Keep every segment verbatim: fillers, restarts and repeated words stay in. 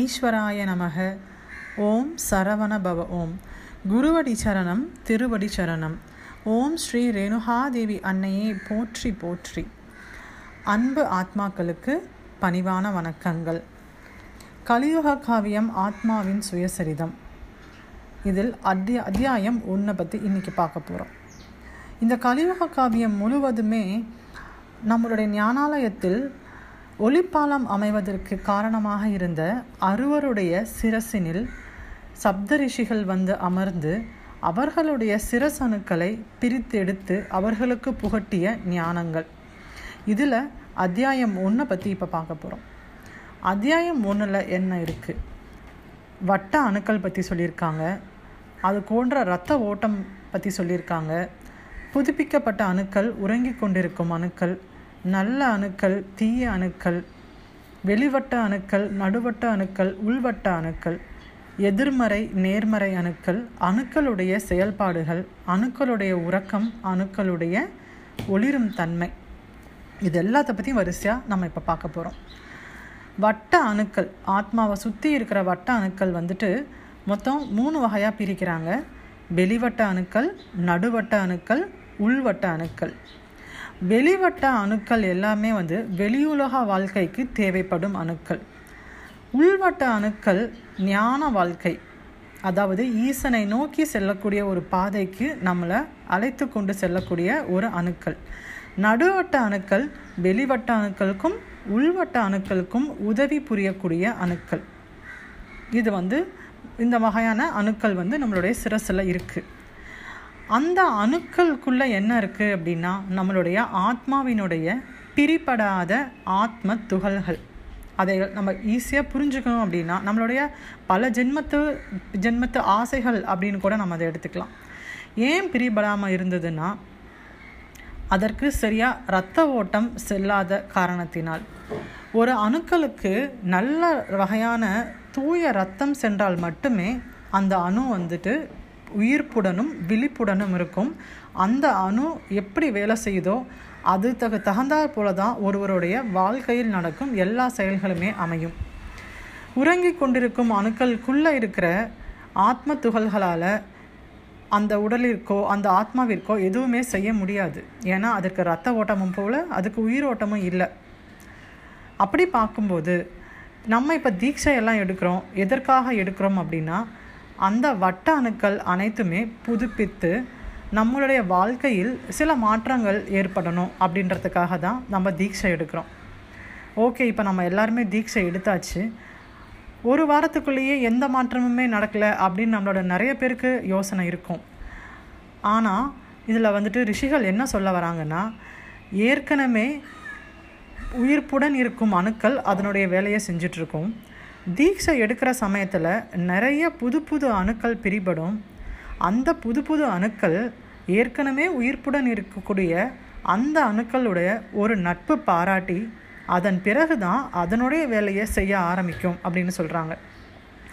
ஈஸ்வராய நமஹ. ஓம் சரவண பவ. ஓம் குருவடி சரணம், திருவடி சரணம். ஓம் ஸ்ரீ ரேணுகாதேவி அன்னையே போற்றி போற்றி. அன்பு ஆத்மாக்களுக்கு பணிவான வணக்கங்கள். கலியுக காவியம் ஆத்மாவின் சுயசரிதம், இதில் அத்தியா அத்தியாயம் ஒன்றை பற்றி இன்றைக்கி பார்க்க போகிறோம். இந்த கலியுக காவியம் முழுவதுமே நம்மளுடைய ஞானாலயத்தில் ஒளிப்பாலம் அமைவதற்கு காரணமாக இருந்த அறுவருடைய சிரசினில் சப்த ரிஷிகள் வந்து அமர்ந்து அவர்களுடைய சிரசணுக்களை பிரித்து எடுத்து அவர்களுக்கு புகட்டிய ஞானங்கள். இதில் அத்தியாயம் ஒன்றை பற்றி இப்போ பார்க்க போகிறோம். அத்தியாயம் ஒன்றில் என்ன இருக்குது? வட்ட அணுக்கள் பற்றி சொல்லியிருக்காங்க, அது போன்ற இரத்த ஓட்டம் பற்றி சொல்லியிருக்காங்க, புதுப்பிக்கப்பட்ட அணுக்கள், உறங்கி கொண்டிருக்கும் அணுக்கள், நல்ல அணுக்கள், தீய அணுக்கள், வெளிவட்ட அணுக்கள், நடுவட்ட அணுக்கள், உள்வட்ட அணுக்கள், எதிர்மறை நேர்மறை அணுக்கள், அணுக்களுடைய செயல்பாடுகள், அணுக்களுடைய உறக்கம், அணுக்களுடைய ஒளிரும் தன்மை, இது எல்லாத்த பற்றியும் வரிசையாக நம்ம இப்போ பார்க்க போகிறோம். வட்ட அணுக்கள், ஆத்மாவை சுற்றி இருக்கிற வட்ட அணுக்கள் வந்துட்டு மொத்தம் மூணு வகையாக பிரிக்கிறாங்க. வெளிவட்ட அணுக்கள், நடுவட்ட அணுக்கள், உள்வட்ட அணுக்கள். வெளிவட்ட அணுக்கள் எல்லாமே வந்து வெளியுலக வாழ்க்கைக்கு தேவைப்படும் அணுக்கள். உள்வட்ட அணுக்கள் ஞான வாழ்க்கை, அதாவது ஈசனை நோக்கி செல்லக்கூடிய ஒரு பாதைக்கு நம்மளை அழைத்து கொண்டு செல்லக்கூடிய ஒரு அணுக்கள். நடுவட்ட அணுக்கள் வெளிவட்ட அணுக்களுக்கும் உள்வட்ட அணுக்களுக்கும் உதவி புரியக்கூடிய அணுக்கள். இது வந்து இந்த வகையான அணுக்கள் வந்து நம்மளுடைய சிரசில் இருக்குது. அந்த அணுக்களுக்குள்ளே என்ன இருக்குது அப்படின்னா, நம்மளுடைய ஆத்மாவினுடைய பிரிபடாத ஆத்ம துகள்கள். அதை நம்ம ஈஸியாக புரிஞ்சுக்கணும் அப்படின்னா, நம்மளுடைய பல ஜென்மத்து ஜென்மத்து ஆசைகள் அப்படின்னு கூட நம்ம அதை எடுத்துக்கலாம். ஏன் பிரிபடாமல் இருந்ததுன்னா, அதற்கு சரியாக இரத்த ஓட்டம் செல்லாத காரணத்தினால். ஒரு அணுக்களுக்கு நல்ல வகையான தூய இரத்தம் சென்றால் மட்டுமே அந்த அணு வந்துட்டு உயிர்ப்புடனும் விழிப்புடனும் இருக்கும். அந்த அணு எப்படி வேலை செய்யுதோ அது தகு தகுந்தாற் போல தான் ஒருவருடைய வாழ்க்கையில் நடக்கும் எல்லா செயல்களுமே அமையும். உறங்கி கொண்டிருக்கும் அணுக்களுக்குள்ளே இருக்கிற ஆத்ம துகள்களால் அந்த உடலிற்கோ அந்த ஆத்மாவிற்கோ எதுவுமே செய்ய முடியாது. ஏன்னா அதற்கு இரத்த ஓட்டமும் போல் அதுக்கு உயிரோட்டமும் இல்லை. அப்படி பார்க்கும்போது நம்ம இப்போ தீட்சையெல்லாம் எடுக்கிறோம். எதற்காக எடுக்கிறோம் அப்படின்னா, அந்த வட்ட அணுக்கள் அனைத்துமே புதுப்பித்து நம்மளுடைய வாழ்க்கையில் சில மாற்றங்கள் ஏற்படணும் அப்படின்றதுக்காக தான் நம்ம தீட்சை எடுக்கிறோம். ஓகே, இப்போ நம்ம எல்லாருமே தீட்சை எடுத்தாச்சு. ஒரு வாரத்துக்குள்ளேயே எந்த மாற்றமுமே நடக்கலை அப்படின்னு நம்மளோட நிறைய பேருக்கு யோசனை இருக்கும். ஆனால் இதில் வந்துட்டு ரிஷிகள் என்ன சொல்ல வராங்கன்னா, ஏற்கனவே உயிர்ப்புடன் இருக்கும் அணுக்கள் அதனுடைய வேலையை செஞ்சிட்ருக்கும். தீட்சை எடுக்கிற சமயத்தில் நிறைய புது புது அணுக்கள் பிரிபடும். அந்த புது புது அணுக்கள் ஏற்கனவே உயிர்ப்புடன் இருக்கக்கூடிய அந்த அணுக்களுடைய ஒரு நட்பு பாராட்டி அதன் பிறகு தான் அதனுடைய வேலையை செய்ய ஆரம்பிக்கும் அப்படின்னு சொல்கிறாங்க.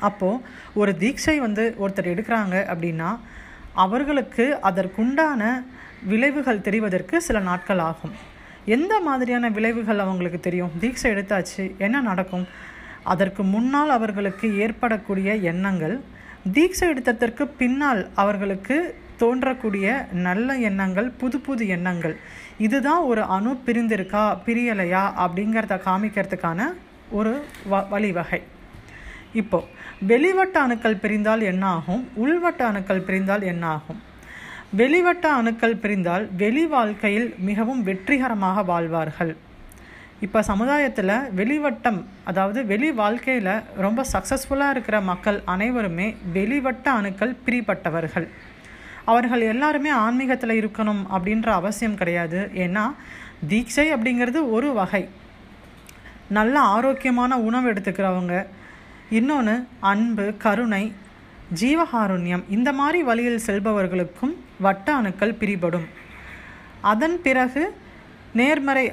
அப்போது ஒரு தீட்சை வந்து ஒருத்தர் எடுக்கிறாங்க அப்படின்னா அவர்களுக்கு அதற்குண்டான விளைவுகள் தெரிவதற்கு சில நாட்கள் ஆகும். எந்த மாதிரியான விளைவுகள் அவங்களுக்கு தெரியும்? தீட்சை எடுத்தாச்சு, என்ன நடக்கும்? அதற்கு முன்னால் அவர்களுக்கு ஏற்படக்கூடிய எண்ணங்கள், தீட்சை எடுத்ததற்கு பின்னால் அவர்களுக்கு தோன்றக்கூடிய நல்ல எண்ணங்கள், புது புது எண்ணங்கள், இதுதான் ஒரு அணு பிரிந்திருக்கா பிரியலையா அப்படிங்கிறத காமிக்கிறதுக்கான ஒரு வ வழிவகை. இப்போது வெளிவட்ட அணுக்கள் பிரிந்தால் என்ன ஆகும்? உள்வட்ட அணுக்கள் பிரிந்தால் என்ன ஆகும்? வெளிவட்ட அணுக்கள் பிரிந்தால் வெளி வாழ்க்கையில் மிகவும் வெற்றிகரமாக வாழ்வார்கள். இப்போ சமுதாயத்தில் வெளிவட்டம், அதாவது வெளி வாழ்க்கையில் ரொம்ப சக்ஸஸ்ஃபுல்லாக இருக்கிற மக்கள் அனைவருமே வெளிவட்ட அணுக்கள் பிரிபட்டவர்கள். அவர்கள் எல்லாருமே ஆன்மீகத்தில் இருக்கணும் அப்படின்ற அவசியம் கிடையாது. ஏன்னா தீட்சை அப்படிங்கிறது ஒரு வகை. நல்ல ஆரோக்கியமான உணவு எடுத்துக்கிறவங்க, இன்னொன்று அன்பு, கருணை, ஜீவகாருண்யம், இந்த மாதிரி வழியில் செல்பவர்களுக்கும் வட்ட அணுக்கள் பிரிபடும். அதன் பிறகு நேர்மறை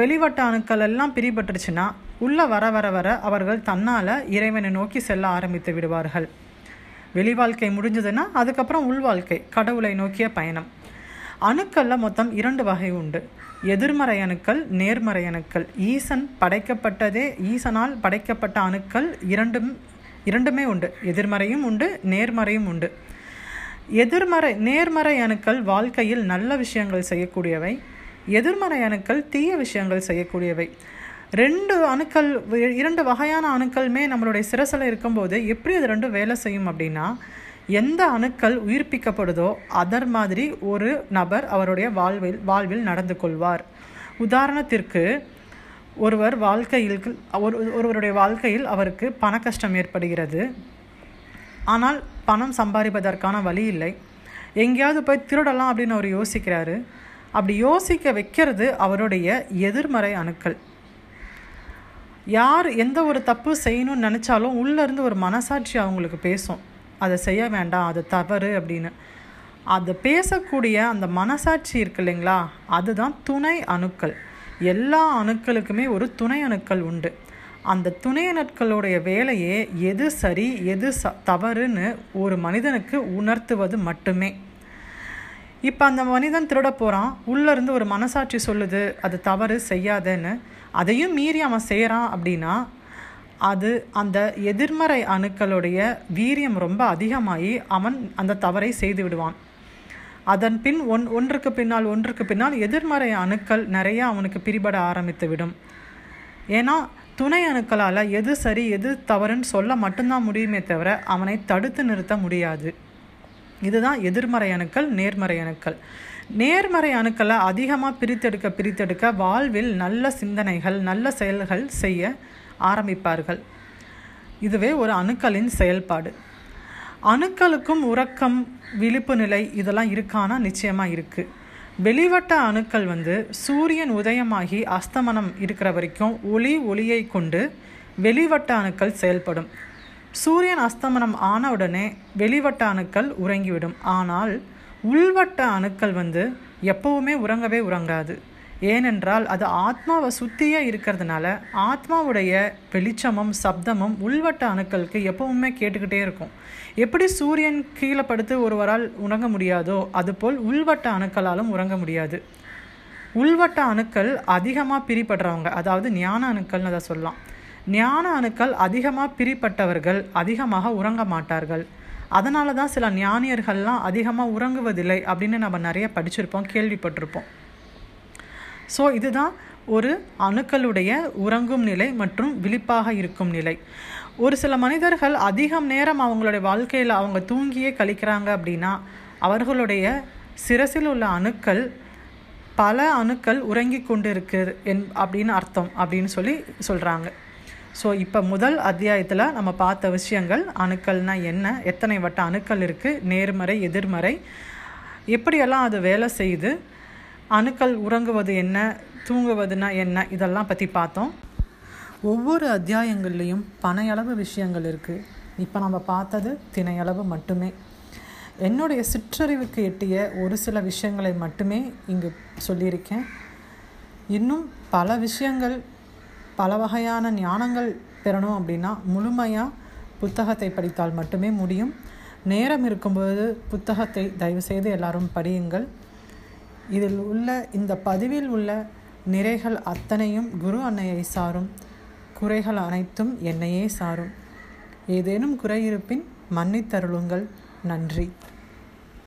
வெளிவட்ட அணுக்கள் எல்லாம் பிரிபட்டுருச்சுன்னா உள்ளே வர வர வர அவர்கள் தன்னால் இறைவனை நோக்கி செல்ல ஆரம்பித்து விடுவார்கள். வெளி வாழ்க்கை முடிஞ்சதுன்னா அதுக்கப்புறம் உள்வாழ்க்கை, கடவுளை நோக்கிய பயணம். அணுக்கள்ல மொத்தம் இரண்டு வகை உண்டு. எதிர்மறை அணுக்கள், நேர்மறை அணுக்கள். ஈசன் படைக்கப்பட்டதே, ஈசனால் படைக்கப்பட்ட அணுக்கள் இரண்டும் இரண்டுமே உண்டு. எதிர்மறையும் உண்டு, நேர்மறையும் உண்டு. எதிர்மறை நேர்மறை அணுக்கள் வாழ்க்கையில் நல்ல விஷயங்கள் செய்யக்கூடியவை, எதிர்மறை அணுக்கள் தீய விஷயங்கள் செய்யக்கூடியவை. ரெண்டு அணுக்கள், இரண்டு வகையான அணுக்களுமே நம்மளுடைய சிரசில் இருக்கும்போது எப்படி அது ரெண்டும் வேலை செய்யும் அப்படின்னா, எந்த அணுக்கள் உயிர்ப்பிக்கப்படுதோ அதர் மாதிரி ஒரு நபர் அவருடைய வாழ்வில் வாழ்வில் நடந்து கொள்வார். உதாரணத்திற்கு ஒருவர் வாழ்க்கையில் ஒரு ஒருவருடைய வாழ்க்கையில் அவருக்கு பண கஷ்டம் ஏற்படுகிறது. ஆனால் பணம் சம்பாதிப்பதற்கான வழி இல்லை, எங்கேயாவது போய் திருடலாம் அப்படின்னு அவர் யோசிக்கிறாரு. அப்படி யோசிக்க வைக்கிறது அவருடைய எதிர்மறை அணுக்கள். யார் எந்த ஒரு தப்பு செய்யணும்னு நினச்சாலும் உள்ளேருந்து ஒரு மனசாட்சி அவங்களுக்கு பேசும், அதை செய்ய வேண்டாம், அது தவறு அப்படின்னு. அதை பேசக்கூடிய அந்த மனசாட்சி இருக்கு இல்லைங்களா, அதுதான் துணை அணுக்கள். எல்லா அணுக்களுக்குமே ஒரு துணை அணுக்கள் உண்டு. அந்த துணை அணுக்களுடைய வேலையே எது சரி எது ச தவறுன்னு ஒரு மனிதனுக்கு உணர்த்துவது மட்டுமே. இப்போ அந்த மனிதன் திருட போகிறான், உள்ளேருந்து ஒரு மனசாட்சி சொல்லுது அது தவறு செய்யாதேன்னு. அதையும் மீறி அவன் செய்கிறான் அப்படின்னா அது அந்த எதிர்மறை அணுக்களுடைய வீரியம் ரொம்ப அதிகமாகி அவன் அந்த தவறை செய்து விடுவான். அதன் பின் ஒன் ஒன்றுக்கு பின்னால் ஒன்றுக்கு பின்னால் எதிர்மறை அணுக்கள் நிறையா அவனுக்கு பிரிபட ஆரம்பித்து விடும். ஏன்னா துணை அணுக்களால் எது சரி எது தவறுன்னு சொல்ல மட்டும்தான் முடியுமே தவிர அவனை தடுத்து நிறுத்த முடியாது. இதுதான் எதிர்மறை அணுக்கள், நேர்மறை அணுக்கள். நேர்மறை அணுக்களை அதிகமாக பிரித்தெடுக்க பிரித்தெடுக்க வாழ்வில் நல்ல சிந்தனைகள் நல்ல செயல்கள் செய்ய ஆரம்பிப்பார்கள். இதுவே ஒரு அணுக்களின் செயல்பாடு. அணுக்களுக்கும் உறக்கம் விழிப்பு நிலை இதெல்லாம் இருக்கானா, நிச்சயமாக இருக்குது. வெளிவட்ட அணுக்கள் வந்து சூரியன் உதயமாகி அஸ்தமனம் இருக்கிற வரைக்கும் ஒளி ஒளியை கொண்டு வெளிவட்ட அணுக்கள் செயல்படும். சூரியன் அஸ்தமனம் ஆன உடனே வெளிவட்ட அணுக்கள் உறங்கிவிடும். ஆனால் உள்வட்ட அணுக்கள் வந்து எப்போவுமே உறங்கவே உறங்காது. ஏனென்றால் அது ஆத்மாவை சுத்தியே இருக்கிறதுனால ஆத்மாவுடைய வெளிச்சமும் சப்தமும் உள்வட்ட அணுக்களுக்கு எப்பவுமே கேட்டுக்கிட்டே இருக்கும். எப்படி சூரியன் கீழே படுத்து ஒருவரால் உறங்க முடியாதோ அதுபோல் உள்வட்ட அணுக்களாலும் உறங்க முடியாது. உள்வட்ட அணுக்கள் அதிகமாக பிரிபடுறவங்க, அதாவது ஞான அணுக்கள்னு அதை சொல்லலாம். ஞான அணுக்கள் அதிகமாக பிரிபட்டவர்கள் அதிகமாக உறங்க மாட்டார்கள். அதனால தான் சில ஞானியர்கள்லாம் அதிகமாக உறங்குவதில்லை அப்படின்னு நம்ம நிறைய படிச்சிருப்போம், கேள்விப்பட்டிருப்போம். ஸோ இதுதான் ஒரு அணுக்களுடைய உறங்கும் நிலை மற்றும் விழிப்பாக இருக்கும் நிலை. ஒரு சில மனிதர்கள் அதிகம் நேரம் அவங்களுடைய வாழ்க்கையில் அவங்க தூங்கியே கழிக்கிறாங்க அப்படின்னா அவர்களுடைய சிரசில் உள்ள அணுக்கள் பல அணுக்கள் உறங்கி கொண்டு இருக்குது என் அப்படின்னு அர்த்தம் அப்படின்னு சொல்லி சொல்கிறாங்க. ஸோ இப்போ முதல் அத்தியாயத்தில் நம்ம பார்த்த விஷயங்கள், அணுக்கள்னால் என்ன, எத்தனை வட்ட அணுக்கள் இருக்குது, நேர்மறை எதிர்மறை, எப்படியெல்லாம் அது வேலை செய்யுது, அணுக்கள் உறங்குவது என்ன, தூங்குவதுனா என்ன, இதெல்லாம் பற்றி பார்த்தோம். ஒவ்வொரு அத்தியாயங்கள்லேயும் பனையளவு விஷயங்கள் இருக்குது. இப்போ நம்ம பார்த்தது தினையளவு மட்டுமே. என்னுடைய சிற்றறிவுக்கு எட்டிய ஒரு சில விஷயங்களை மட்டுமே இங்கு சொல்லியிருக்கேன். இன்னும் பல விஷயங்கள், பல வகையான ஞானங்கள் பெறணும் அப்படின்னா முழுமையாக புத்தகத்தை படித்தால் மட்டுமே முடியும். நேரம் இருக்கும்போது புத்தகத்தை தயவுசெய்து எல்லாரும் படியுங்கள். இதில் உள்ள இந்த பதிவில் உள்ள நிறைகள் அத்தனையும் குரு அன்னையை சாரும், குறைகள் அனைத்தும் என்னையே சாரும். ஏதேனும் குறை இருப்பின் மன்னித்தருளுங்கள். நன்றி.